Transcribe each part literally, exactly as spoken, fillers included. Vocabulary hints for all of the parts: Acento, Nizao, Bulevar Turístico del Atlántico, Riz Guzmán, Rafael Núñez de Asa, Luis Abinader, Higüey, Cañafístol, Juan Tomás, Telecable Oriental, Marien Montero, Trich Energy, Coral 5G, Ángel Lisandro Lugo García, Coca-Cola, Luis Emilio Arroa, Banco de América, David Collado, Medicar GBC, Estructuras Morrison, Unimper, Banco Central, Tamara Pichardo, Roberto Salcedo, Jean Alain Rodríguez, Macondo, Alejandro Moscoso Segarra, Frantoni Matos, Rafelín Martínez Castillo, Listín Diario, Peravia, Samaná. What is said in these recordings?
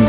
En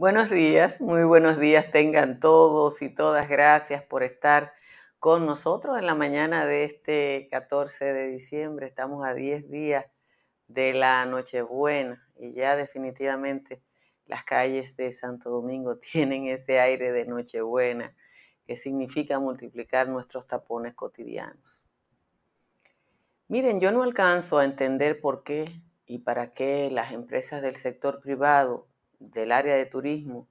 Buenos días, muy buenos días tengan todos y todas. Gracias por estar con nosotros en la mañana de este catorce de diciembre. Estamos a diez días de la Nochebuena y ya definitivamente las calles de Santo Domingo tienen ese aire de Nochebuena que significa multiplicar nuestros tapones cotidianos. Miren, yo no alcanzo a entender por qué y para qué las empresas del sector privado del área de turismo,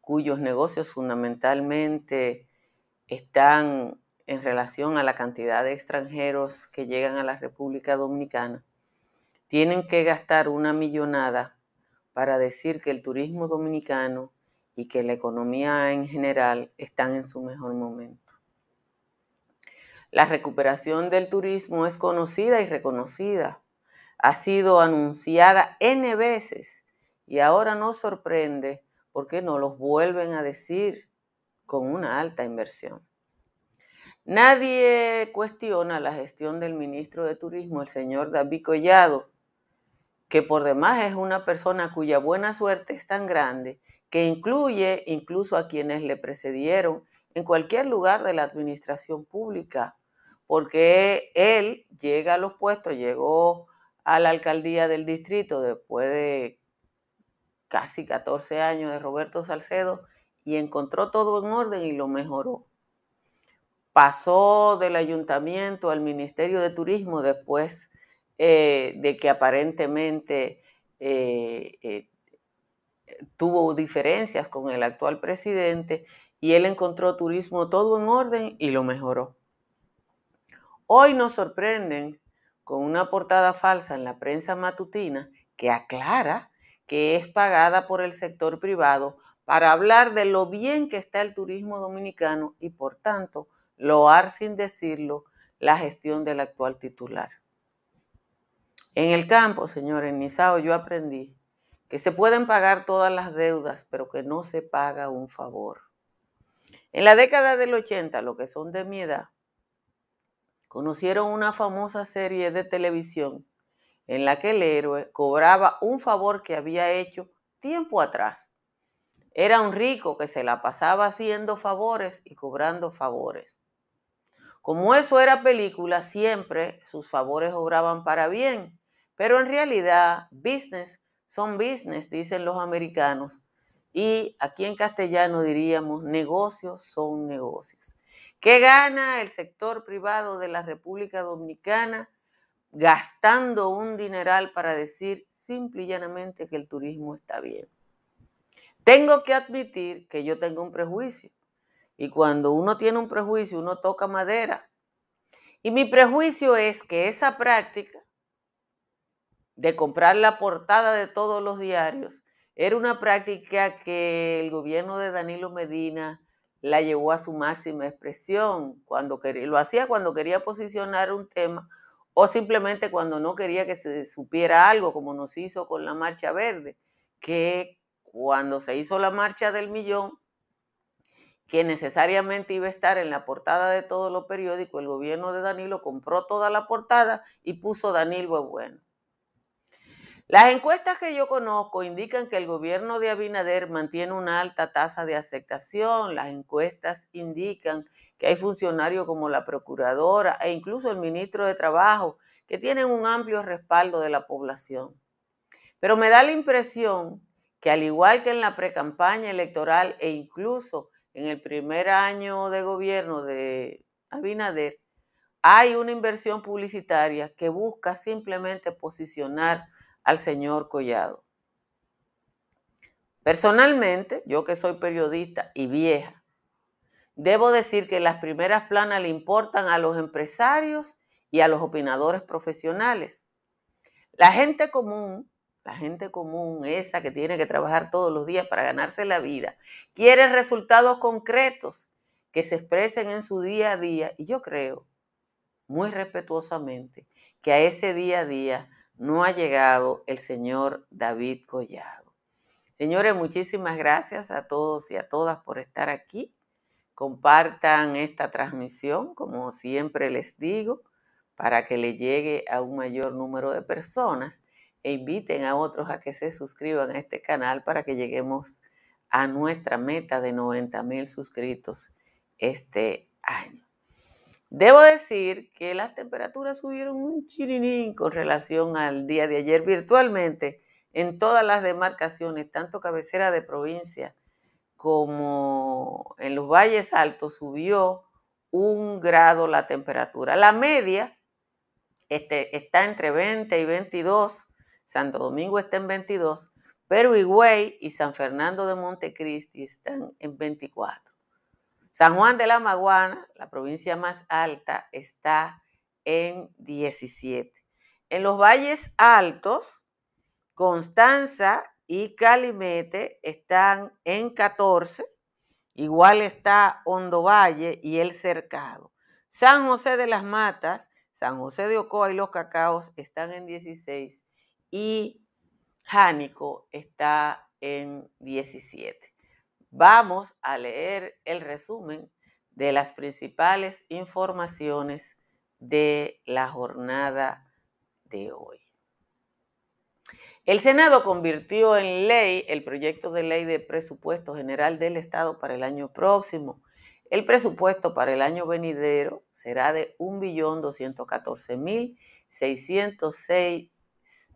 cuyos negocios fundamentalmente están en relación a la cantidad de extranjeros que llegan a la República Dominicana, tienen que gastar una millonada para decir que el turismo dominicano y que la economía en general están en su mejor momento. La recuperación del turismo es conocida y reconocida, ha sido anunciada ene veces. Y ahora nos sorprende porque no los vuelven a decir con una alta inversión. Nadie cuestiona la gestión del ministro de Turismo, el señor David Collado, que por demás es una persona cuya buena suerte es tan grande que incluye incluso a quienes le precedieron en cualquier lugar de la administración pública, porque él llega a los puestos, llegó a la alcaldía del distrito después de casi catorce años de Roberto Salcedo y encontró todo en orden y lo mejoró. Pasó del ayuntamiento al Ministerio de Turismo después eh, de que aparentemente eh, eh, tuvo diferencias con el actual presidente y él encontró turismo todo en orden y lo mejoró. Hoy nos sorprenden con una portada falsa en la prensa matutina que aclara que es pagada por el sector privado para hablar de lo bien que está el turismo dominicano y por tanto loar sin decirlo la gestión del actual titular. En el campo, señores, en Nizao yo aprendí que se pueden pagar todas las deudas, pero que no se paga un favor. En la década del ochenta, los que son de mi edad, conocieron una famosa serie de televisión en la que el héroe cobraba un favor que había hecho tiempo atrás. Era un rico que se la pasaba haciendo favores y cobrando favores. Como eso era película, siempre sus favores obraban para bien, pero en realidad business son business, dicen los americanos, y aquí en castellano diríamos negocios son negocios. ¿Qué gana el sector privado de la República Dominicana gastando un dineral para decir simple y llanamente que el turismo está bien? Tengo que admitir que yo tengo un prejuicio y cuando uno tiene un prejuicio uno toca madera y mi prejuicio es que esa práctica de comprar la portada de todos los diarios era una práctica que el gobierno de Danilo Medina la llevó a su máxima expresión cuando quería, lo hacía cuando quería posicionar un tema o simplemente cuando no quería que se supiera algo, como nos hizo con la Marcha Verde, que cuando se hizo la Marcha del Millón, que necesariamente iba a estar en la portada de todos los periódicos, el gobierno de Danilo compró toda la portada y puso Danilo es bueno. Las encuestas que yo conozco indican que el gobierno de Abinader mantiene una alta tasa de aceptación, las encuestas indican que hay funcionarios como la procuradora e incluso el ministro de Trabajo que tienen un amplio respaldo de la población. Pero me da la impresión que al igual que en la precampaña electoral e incluso en el primer año de gobierno de Abinader, hay una inversión publicitaria que busca simplemente posicionar al señor Collado. Personalmente, yo que soy periodista y vieja, debo decir que las primeras planas le importan a los empresarios y a los opinadores profesionales. La gente común, la gente común, esa que tiene que trabajar todos los días para ganarse la vida, quiere resultados concretos que se expresen en su día a día. Y yo creo, muy respetuosamente, que a ese día a día no ha llegado el señor David Collado. Señores, muchísimas gracias a todos y a todas por estar aquí. Compartan esta transmisión, como siempre les digo, para que le llegue a un mayor número de personas e inviten a otros a que se suscriban a este canal para que lleguemos a nuestra meta de noventa mil suscritos este año. Debo decir que las temperaturas subieron un chirinín con relación al día de ayer virtualmente en todas las demarcaciones, tanto cabecera de provincia como en los valles altos subió un grado la temperatura. La media este, está entre veinte y veintidós, Santo Domingo está en veintidós, pero Higüey y San Fernando de Montecristi están en veinticuatro. San Juan de la Maguana, la provincia más alta, está en diecisiete. En los valles altos, Constanza y Calimete están en catorce. Igual está Hondovalle y El Cercado. San José de las Matas, San José de Ocoa y Los Cacaos están en dieciséis. Y Jánico está en diecisiete. Vamos a leer el resumen de las principales informaciones de la jornada de hoy. El Senado convirtió en ley el proyecto de ley de presupuesto general del Estado para el año próximo. El presupuesto para el año venidero será de un billón doscientos catorce mil seiscientos seis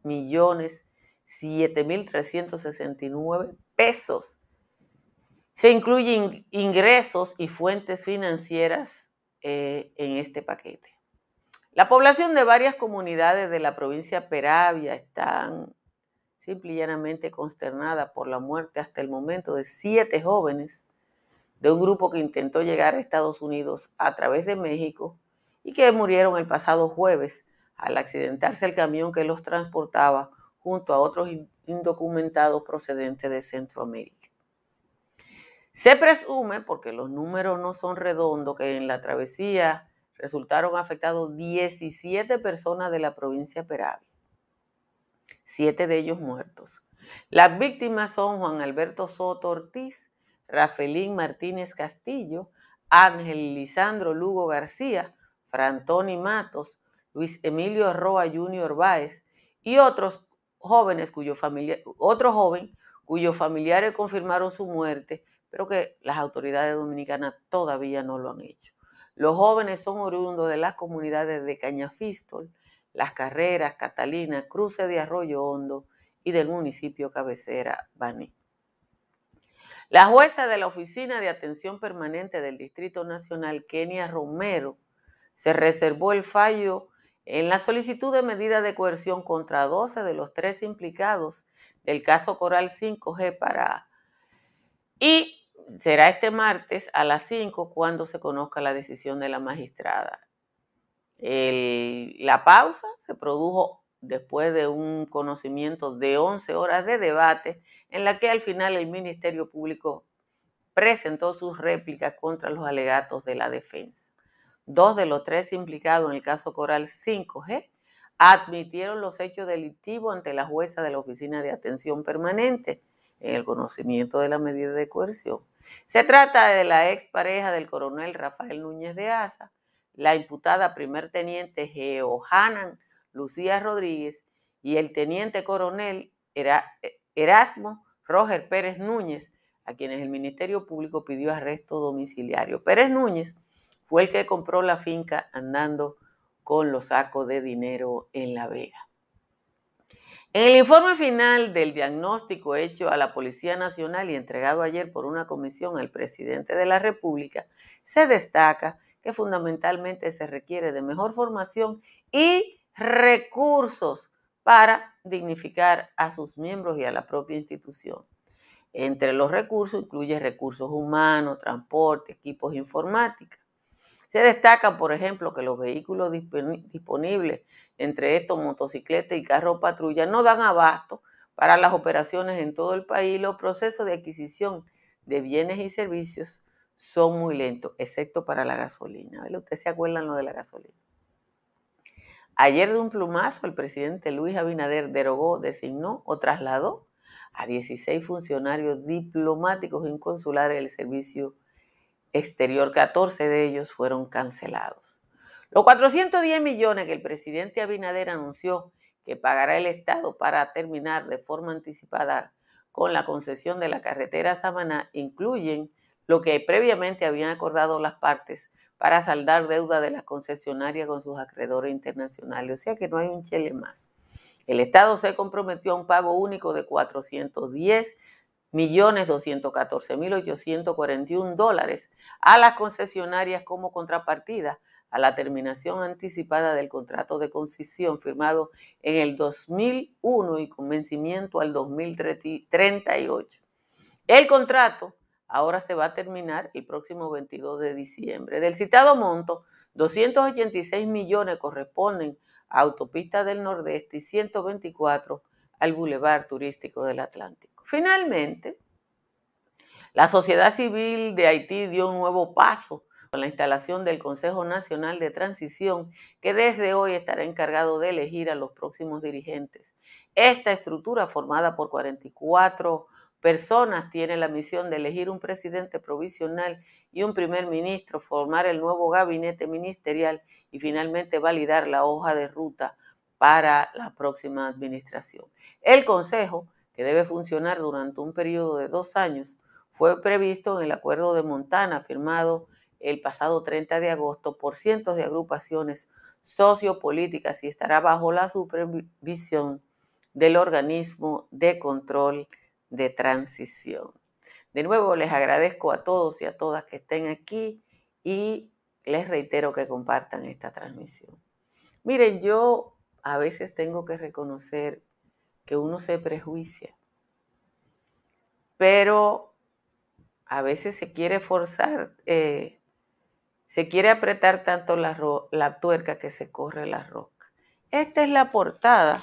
millones siete mil trescientos sesenta y nueve pesos. Se incluyen ingresos y fuentes financieras eh, en este paquete. La población de varias comunidades de la provincia Peravia están simple y llanamente consternada por la muerte hasta el momento de siete jóvenes de un grupo que intentó llegar a Estados Unidos a través de México y que murieron el pasado jueves al accidentarse el camión que los transportaba junto a otros indocumentados procedentes de Centroamérica. Se presume, porque los números no son redondos, que en la travesía resultaron afectados diecisiete personas de la provincia Peravia, siete de ellos muertos. Las víctimas son Juan Alberto Soto Ortiz, Rafelín Martínez Castillo, Ángel Lisandro Lugo García, Frantoni Matos, Luis Emilio Arroa junior Báez y otros jóvenes cuyo familia, otro joven cuyos familiares confirmaron su muerte, pero que las autoridades dominicanas todavía no lo han hecho. Los jóvenes son oriundos de las comunidades de Cañafístol, Las Carreras, Catalina, Cruce de Arroyo Hondo y del municipio cabecera Baní. La jueza de la Oficina de Atención Permanente del Distrito Nacional, Kenia Romero, se reservó el fallo en la solicitud de medida de coerción contra doce de los tres implicados del caso Coral cinco G para... y será este martes a las cinco cuando se conozca la decisión de la magistrada. El, la pausa se produjo después de un conocimiento de once horas de debate en la que al final el Ministerio Público presentó sus réplicas contra los alegatos de la defensa. Dos de los tres implicados en el caso Coral cinco G admitieron los hechos delictivos ante la jueza de la Oficina de Atención Permanente en el conocimiento de la medida de coerción. Se trata de la expareja del coronel Rafael Núñez de Asa, la imputada primer teniente Geo Alain Lucía Rodríguez y el teniente coronel Erasmo Roger Pérez Núñez, a quienes el Ministerio Público pidió arresto domiciliario. Pérez Núñez fue el que compró la finca andando con los sacos de dinero en La Vega. En el informe final del diagnóstico hecho a la Policía Nacional y entregado ayer por una comisión al presidente de la República, se destaca que fundamentalmente se requiere de mejor formación y recursos para dignificar a sus miembros y a la propia institución. Entre los recursos incluye recursos humanos, transporte, equipos informáticos. Se destaca, por ejemplo, que los vehículos disponibles, entre estos motocicletas y carros patrulla, no dan abasto para las operaciones en todo el país, los procesos de adquisición de bienes y servicios son muy lentos, excepto para la gasolina. ¿Vale? Ustedes se acuerdan lo de la gasolina. Ayer de un plumazo el presidente Luis Abinader derogó, designó o trasladó a dieciséis funcionarios diplomáticos y consulares del servicio exterior. catorce de ellos fueron cancelados. Los cuatrocientos diez millones que el presidente Abinader anunció que pagará el Estado para terminar de forma anticipada con la concesión de la carretera Samaná incluyen lo que previamente habían acordado las partes para saldar deuda de la concesionaria con sus acreedores internacionales. O sea que no hay un chele más. El Estado se comprometió a un pago único de cuatrocientos diez millones doscientos catorce mil ochocientos cuarenta y un dólares a las concesionarias como contrapartida a la terminación anticipada del contrato de concesión firmado en el dos mil uno y con vencimiento al dos mil treinta y ocho. El contrato ahora se va a terminar el próximo veintidós de diciembre. Del citado monto, doscientos ochenta y seis millones corresponden a Autopista del Nordeste y ciento veinticuatro al Bulevar Turístico del Atlántico. Finalmente, la sociedad civil de Haití dio un nuevo paso con la instalación del Consejo Nacional de Transición, que desde hoy estará encargado de elegir a los próximos dirigentes. Esta estructura, formada por cuarenta y cuatro personas, tiene la misión de elegir un presidente provisional y un primer ministro, formar el nuevo gabinete ministerial y finalmente validar la hoja de ruta para la próxima administración. El Consejo, que debe funcionar durante un periodo de dos años, fue previsto en el Acuerdo de Montana, firmado el pasado treinta de agosto por cientos de agrupaciones sociopolíticas y estará bajo la supervisión del organismo de control de transición. De nuevo les agradezco a todos y a todas que estén aquí y les reitero que compartan esta transmisión. Miren, yo a veces tengo que reconocer que uno se prejuicia, pero a veces se quiere forzar, eh, se quiere apretar tanto la, la tuerca que se corre la rosca. Esta es la portada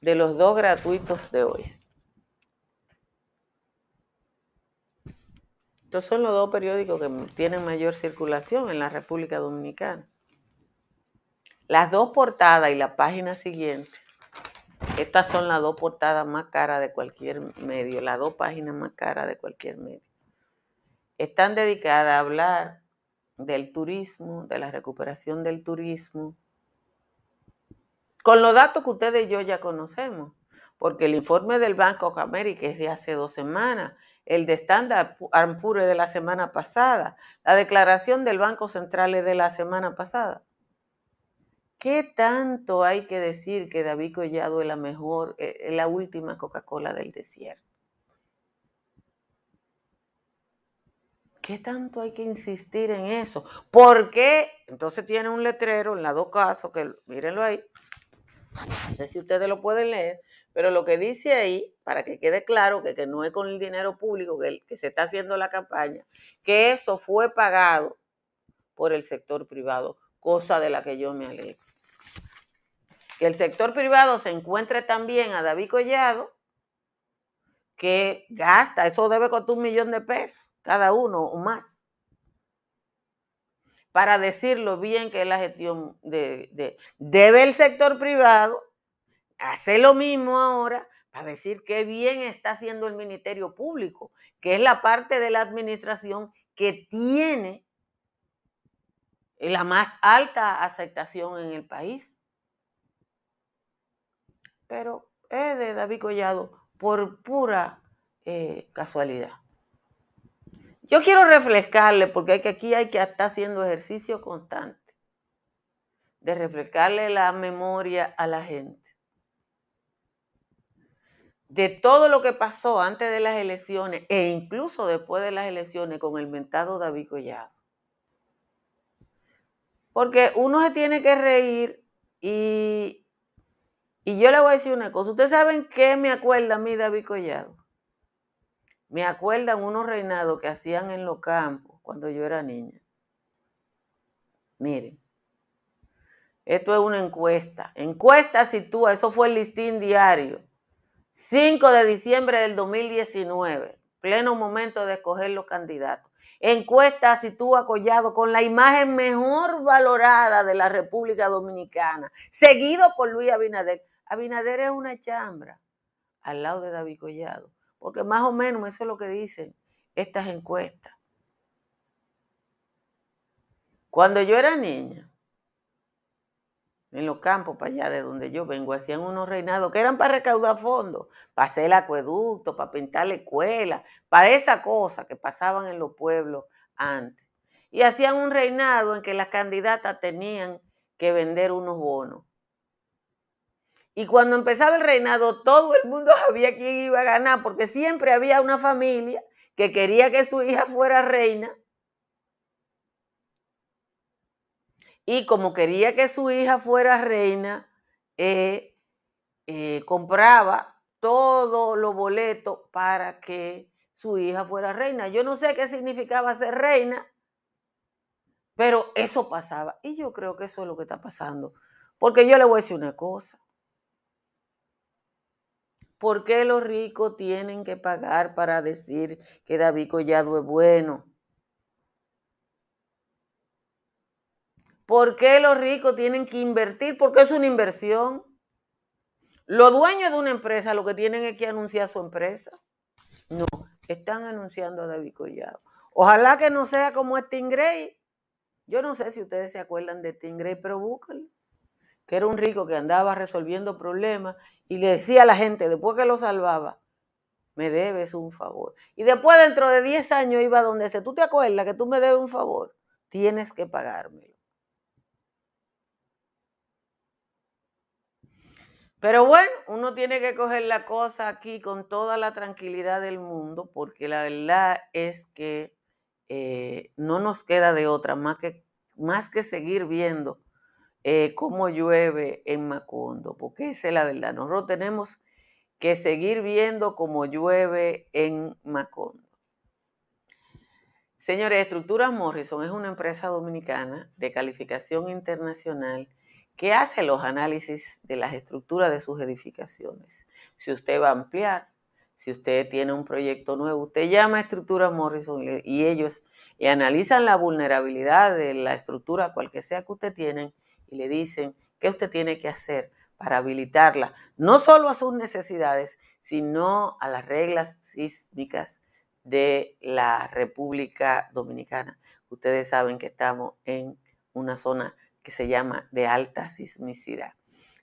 de los dos gratuitos de hoy. Estos son los dos periódicos que tienen mayor circulación en la República Dominicana. Las dos portadas y la página siguiente, estas son las dos portadas más caras de cualquier medio, las dos páginas más caras de cualquier medio. Están dedicadas a hablar del turismo, de la recuperación del turismo, con los datos que ustedes y yo ya conocemos, porque el informe del Banco de América es de hace dos semanas, el de Standard and Poor's de la semana pasada, la declaración del Banco Central es de la semana pasada. ¿Qué tanto hay que decir que David Collado es la mejor, es la última Coca-Cola del desierto? ¿Qué tanto hay que insistir en eso? ¿Por qué? Entonces tiene un letrero en las dos casas, que mírenlo ahí, no sé si ustedes lo pueden leer, pero lo que dice ahí, para que quede claro que, que no es con el dinero público que, que se está haciendo la campaña, que eso fue pagado por el sector privado, cosa de la que yo me alegro. Que el sector privado se encuentre también a David Collado, que gasta, eso debe costar un millón de pesos cada uno o más, para decirlo bien que es la gestión de, de, debe el sector privado, hace lo mismo ahora para decir qué bien está haciendo el Ministerio Público, que es la parte de la administración que tiene la más alta aceptación en el país. Pero es de David Collado por pura eh, casualidad. Yo quiero refrescarle, porque hay que, aquí hay que estar haciendo ejercicio constante de refrescarle la memoria a la gente de todo lo que pasó antes de las elecciones e incluso después de las elecciones con el mentado David Collado. Porque uno se tiene que reír y, y yo le voy a decir una cosa. ¿Ustedes saben qué me acuerda a mí David Collado? Me acuerdan unos reinados que hacían en los campos cuando yo era niña. Miren, esto es una encuesta. Encuesta sitúa, eso fue el listín diario. cinco de diciembre del dos mil diecinueve, pleno momento de escoger los candidatos. Encuesta sitúa Collado con la imagen mejor valorada de la República Dominicana, seguido por Luis Abinader. Abinader es una chambra al lado de David Collado, porque más o menos eso es lo que dicen estas encuestas. Cuando yo era niña, en los campos para allá de donde yo vengo, hacían unos reinados que eran para recaudar fondos, para hacer el acueducto, para pintar la escuela, para esas cosas que pasaban en los pueblos antes. Y hacían un reinado en que las candidatas tenían que vender unos bonos. Y cuando empezaba el reinado, todo el mundo sabía quién iba a ganar, porque siempre había una familia que quería que su hija fuera reina. Y como quería que su hija fuera reina, eh, eh, compraba todos los boletos para que su hija fuera reina. Yo no sé qué significaba ser reina, pero eso pasaba. Y yo creo que eso es lo que está pasando. Porque yo le voy a decir una cosa. ¿Por qué los ricos tienen que pagar para decir que David Collado es bueno? ¿Por qué los ricos tienen que invertir? Porque es una inversión. Los dueños de una empresa lo que tienen es que anunciar su empresa. No, están anunciando a David Collado. Ojalá que no sea como Stingray. Yo no sé si ustedes se acuerdan de Stingray, pero búsquenlo. Que era un rico que andaba resolviendo problemas y le decía a la gente, después que lo salvaba, me debes un favor. Y después dentro de diez años iba donde dice, ¿tú te acuerdas que tú me debes un favor? Tienes que pagármelo. Pero bueno, uno tiene que coger la cosa aquí con toda la tranquilidad del mundo, porque la verdad es que eh, no nos queda de otra más que, más que seguir viendo eh, cómo llueve en Macondo, porque esa es la verdad. Nosotros tenemos que seguir viendo cómo llueve en Macondo. Señores, Estructuras Morrison es una empresa dominicana de calificación internacional que hace los análisis de las estructuras de sus edificaciones. Si usted va a ampliar, si usted tiene un proyecto nuevo, usted llama a Estructuras Morrison y ellos le analizan la vulnerabilidad de la estructura, cualquier sea que usted tiene, y le dicen qué usted tiene que hacer para habilitarla, no solo a sus necesidades, sino a las reglas sísmicas de la República Dominicana. Ustedes saben que estamos en una zona que se llama de alta sismicidad.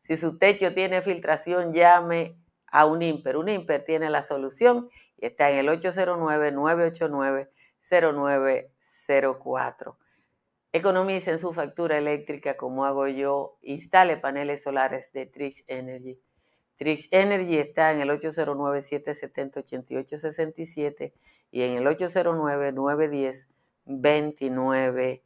Si su techo tiene filtración, llame a Unimper. Unimper tiene la solución y está en el ocho cero nueve, nueve ocho nueve, cero nueve cero cuatro. Economicen su factura eléctrica como hago yo. Instale paneles solares de Trich Energy. Trich Energy está en el ocho cero nueve, siete siete cero, ocho ocho seis siete y en el ocho cero nueve, nueve uno cero, dos nueve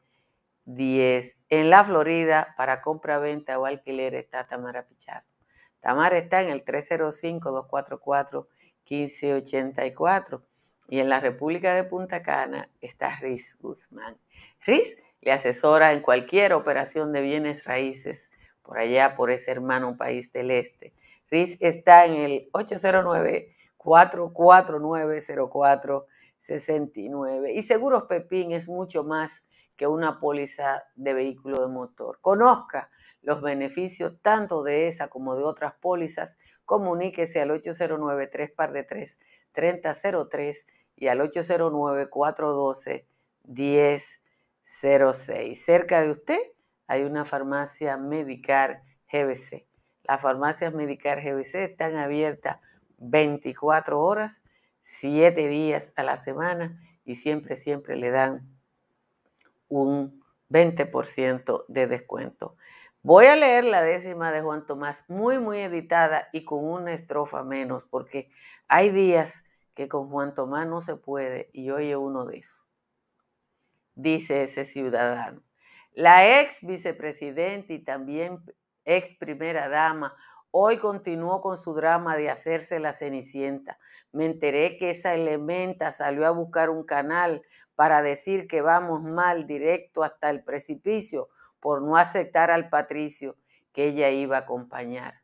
uno cero. En la Florida, para compra, venta o alquiler está Tamara Pichardo. Tamara está en el tres cero cinco, dos cuatro cuatro, uno cinco ocho cuatro y en la República de Punta Cana está Riz Guzmán. Riz le asesora en cualquier operación de bienes raíces por allá, por ese hermano país del este. Riz está en el ocho cero nueve, cuatro cuatro nueve, cero cuatro seis nueve y Seguros Pepín es mucho más que una póliza de vehículo de motor. Conozca los beneficios tanto de esa como de otras pólizas. Comuníquese al ocho cero nueve, tres tres tres, tres cero cero tres y al ocho cero nueve, cuatro uno dos, uno cero cero seis. Cerca de usted hay una farmacia Medicar G B C. Las farmacias Medicar G B C están abiertas veinticuatro horas, siete días a la semana y siempre, siempre le dan un veinte por ciento de descuento. Voy a leer la décima de Juan Tomás, muy, muy editada y con una estrofa menos, porque hay días que con Juan Tomás no se puede y hoy es uno de esos. Dice ese ciudadano. La ex vicepresidenta y también ex primera dama hoy continuó con su drama de hacerse la Cenicienta. Me enteré que esa elementa salió a buscar un canal para decir que vamos mal directo hasta el precipicio por no aceptar al Patricio que ella iba a acompañar.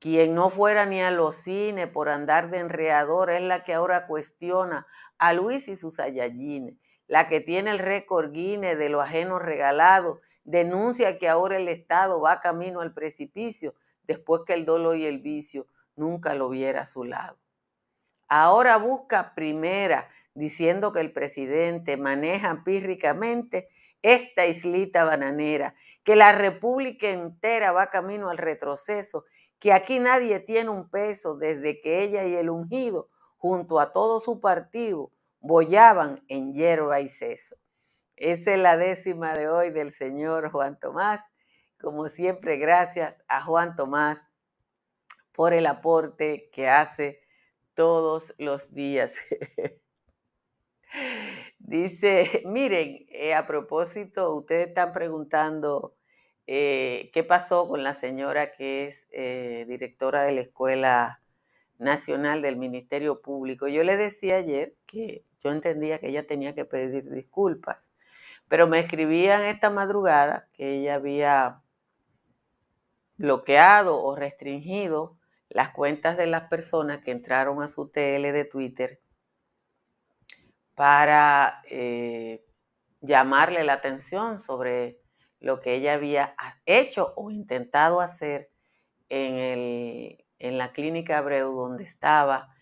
Quien no fuera ni a los cines por andar de enredadora es la que ahora cuestiona a Luis y sus ayallines. La que tiene el récord Guinness de lo ajeno regalado denuncia que ahora el Estado va camino al precipicio después que el dolo y el vicio nunca lo viera a su lado. Ahora busca primera, diciendo que el presidente maneja pírricamente esta islita bananera, que la república entera va camino al retroceso, que aquí nadie tiene un peso desde que ella y el ungido, junto a todo su partido, boyaban en hierba y seso. Esa es la décima de hoy del señor Juan Tomás. Como siempre, gracias a Juan Tomás por el aporte que hace todos los días. Dice, miren, eh, a propósito, ustedes están preguntando eh, qué pasó con la señora que es eh, directora de la Escuela Nacional del Ministerio Público. Yo le decía ayer que yo entendía que ella tenía que pedir disculpas, pero me escribían esta madrugada que ella había bloqueado o restringido las cuentas de las personas que entraron a su T L de Twitter para eh, llamarle la atención sobre lo que ella había hecho o intentado hacer en, el, en la clínica Abreu, donde estaba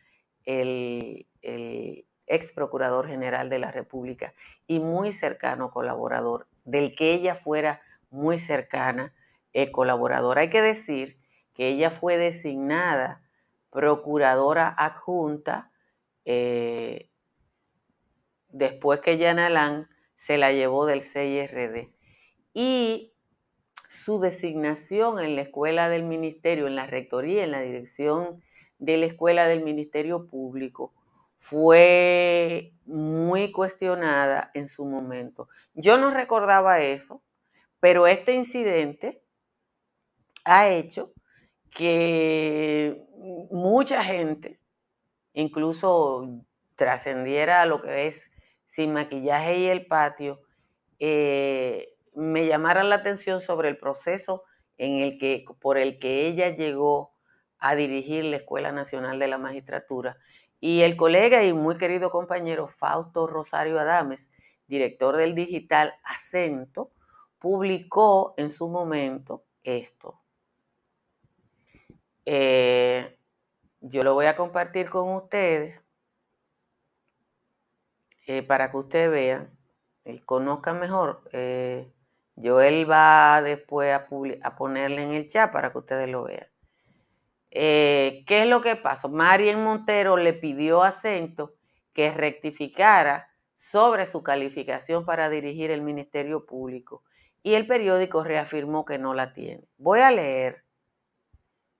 el... el ex procurador general de la República y muy cercano colaborador, del que ella fuera muy cercana eh, colaboradora. Hay que decir que ella fue designada procuradora adjunta eh, después que Jean Alain se la llevó del C I R D. Y su designación en la Escuela del Ministerio, en la Rectoría, en la dirección de la Escuela del Ministerio Público, fue muy cuestionada en su momento. Yo no recordaba eso, pero este incidente ha hecho que mucha gente, incluso trascendiera a lo que es Sin Maquillaje y El Patio, eh, me llamaran la atención sobre el proceso en el que, por el que ella llegó a dirigir la Escuela Nacional de la Magistratura. Y el colega y muy querido compañero Fausto Rosario Adames, director del digital Acento, publicó en su momento esto. Eh, yo lo voy a compartir con ustedes eh, para que ustedes vean y conozcan mejor. Eh, Joel va después a, a ponerle en el chat para que ustedes lo vean. Eh, ¿Qué es lo que pasó? Marien Montero le pidió a Acento que rectificara sobre su calificación para dirigir el Ministerio Público y el periódico reafirmó que no la tiene. Voy a leer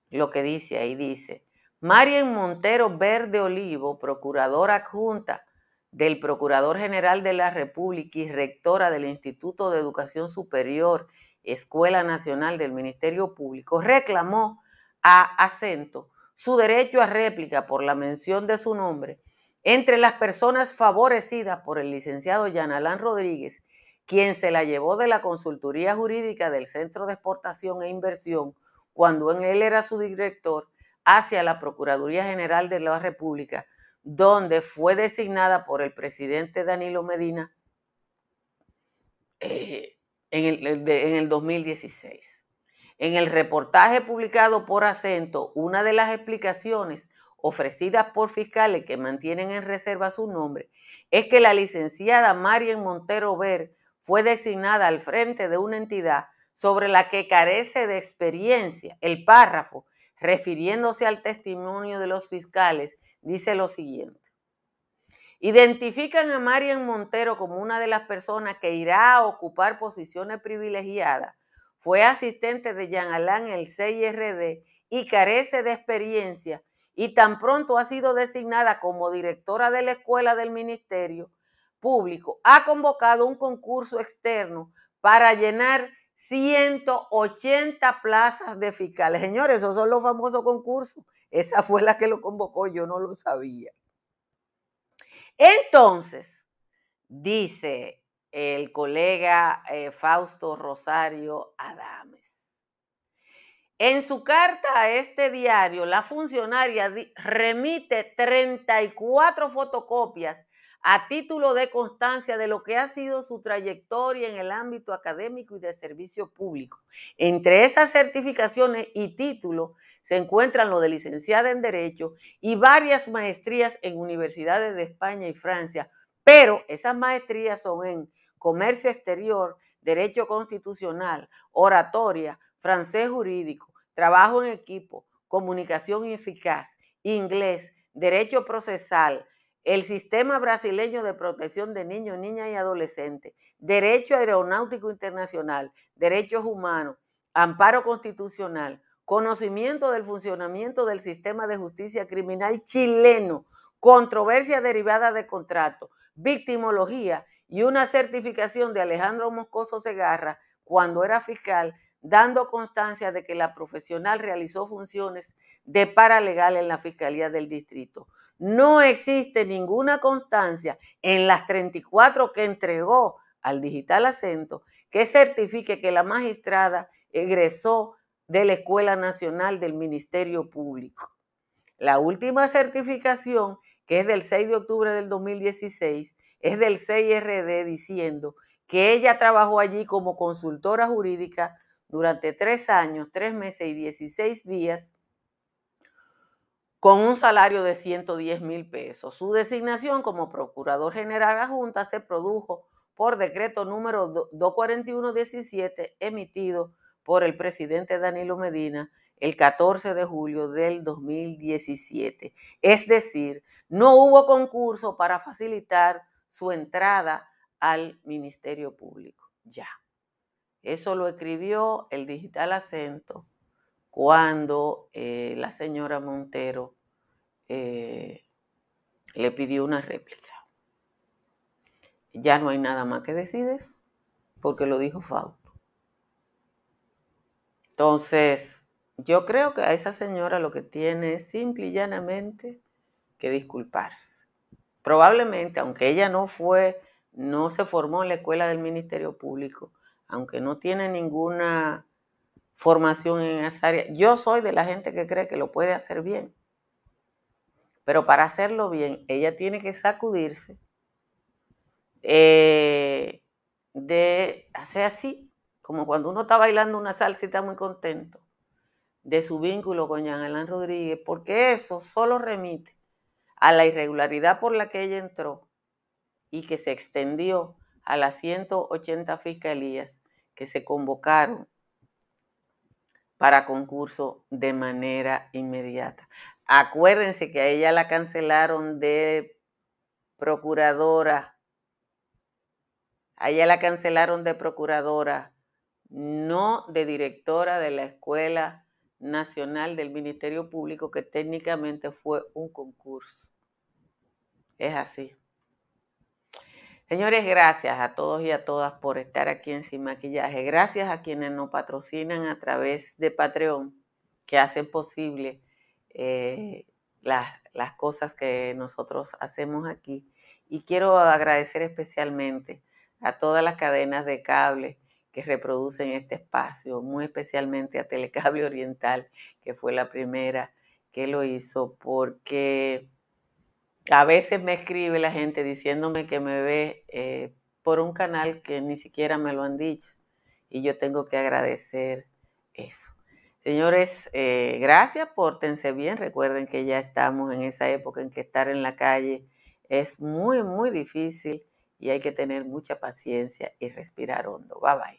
lo que dice ahí. Dice, Marien Montero Verde Olivo, procuradora adjunta del Procurador General de la República y rectora del Instituto de Educación Superior, Escuela Nacional del Ministerio Público, reclamó a Acento su derecho a réplica por la mención de su nombre entre las personas favorecidas por el licenciado Jean Alain Rodríguez, quien se la llevó de la consultoría jurídica del Centro de Exportación e Inversión cuando él era su director hacia la Procuraduría General de la República, donde fue designada por el presidente Danilo Medina eh, en, el, en el dos mil dieciséis. En el reportaje publicado por Acento, una de las explicaciones ofrecidas por fiscales que mantienen en reserva su nombre es que la licenciada Marien Montero Ver fue designada al frente de una entidad sobre la que carece de experiencia. El párrafo, refiriéndose al testimonio de los fiscales, dice lo siguiente. Identifican a Marien Montero como una de las personas que irá a ocupar posiciones privilegiadas. Fue asistente de Jean Alain en el C I R D y carece de experiencia y tan pronto ha sido designada como directora de la Escuela del Ministerio Público. Ha convocado un concurso externo para llenar ciento ochenta plazas de fiscales. Señores, esos son los famosos concursos. Esa fue la que lo convocó, yo no lo sabía. Entonces, dice el colega eh, Fausto Rosario Adames. En su carta a este diario, la funcionaria remite treinta y cuatro fotocopias a título de constancia de lo que ha sido su trayectoria en el ámbito académico y de servicio público. Entre esas certificaciones y títulos se encuentran lo de licenciada en Derecho y varias maestrías en universidades de España y Francia, pero esas maestrías son en Comercio Exterior, Derecho Constitucional, Oratoria, Francés Jurídico, Trabajo en Equipo, Comunicación Eficaz, Inglés, Derecho Procesal, el Sistema Brasileño de Protección de Niños, Niñas y Adolescentes, Derecho Aeronáutico Internacional, Derechos Humanos, Amparo Constitucional, Conocimiento del Funcionamiento del Sistema de Justicia Criminal Chileno, Controversia Derivada de Contrato, Victimología y una certificación de Alejandro Moscoso Segarra cuando era fiscal, dando constancia de que la profesional realizó funciones de paralegal en la Fiscalía del Distrito. No existe ninguna constancia en las treinta y cuatro que entregó al digital Acento que certifique que la magistrada egresó de la Escuela Nacional del Ministerio Público. La última certificación, que es del seis de octubre del dos mil dieciséis, es del C I R D diciendo que ella trabajó allí como consultora jurídica durante tres años, tres meses y dieciséis días, con un salario de ciento diez mil pesos. Su designación como Procurador General Adjunta se produjo por decreto número doscientos cuarenta y uno diecisiete emitido por el presidente Danilo Medina el catorce de julio del dos mil diecisiete. Es decir, no hubo concurso para facilitar su entrada al Ministerio Público. Ya. Eso lo escribió el digital Acento cuando eh, la señora Montero eh, le pidió una réplica. Ya no hay nada más que decir eso, porque lo dijo Fausto. Entonces, yo creo que a esa señora lo que tiene es simple y llanamente que disculparse. Probablemente, aunque ella no fue, no se formó en la escuela del Ministerio Público, aunque no tiene ninguna formación en esa área. Yo soy de la gente que cree que lo puede hacer bien. Pero para hacerlo bien, ella tiene que sacudirse eh, de hacer así, como cuando uno está bailando una salsa y está muy contento, de su vínculo con Jean Alain Rodríguez, porque eso solo remite a la irregularidad por la que ella entró y que se extendió a las ciento ochenta fiscalías que se convocaron para concurso de manera inmediata. Acuérdense que a ella la cancelaron de procuradora, a ella la cancelaron de procuradora, no de directora de la Escuela Nacional del Ministerio Público, que técnicamente fue un concurso. Es así. Señores, gracias a todos y a todas por estar aquí en Sin Maquillaje. Gracias a quienes nos patrocinan a través de Patreon, que hacen posible eh, las, las cosas que nosotros hacemos aquí. Y quiero agradecer especialmente a todas las cadenas de cable que reproducen este espacio, muy especialmente a Telecable Oriental, que fue la primera que lo hizo, porque a veces me escribe la gente diciéndome que me ve eh, por un canal que ni siquiera me lo han dicho, y yo tengo que agradecer eso. Señores, eh, gracias, pórtense bien. Recuerden que ya estamos en esa época en que estar en la calle es muy, muy difícil y hay que tener mucha paciencia y respirar hondo. Bye,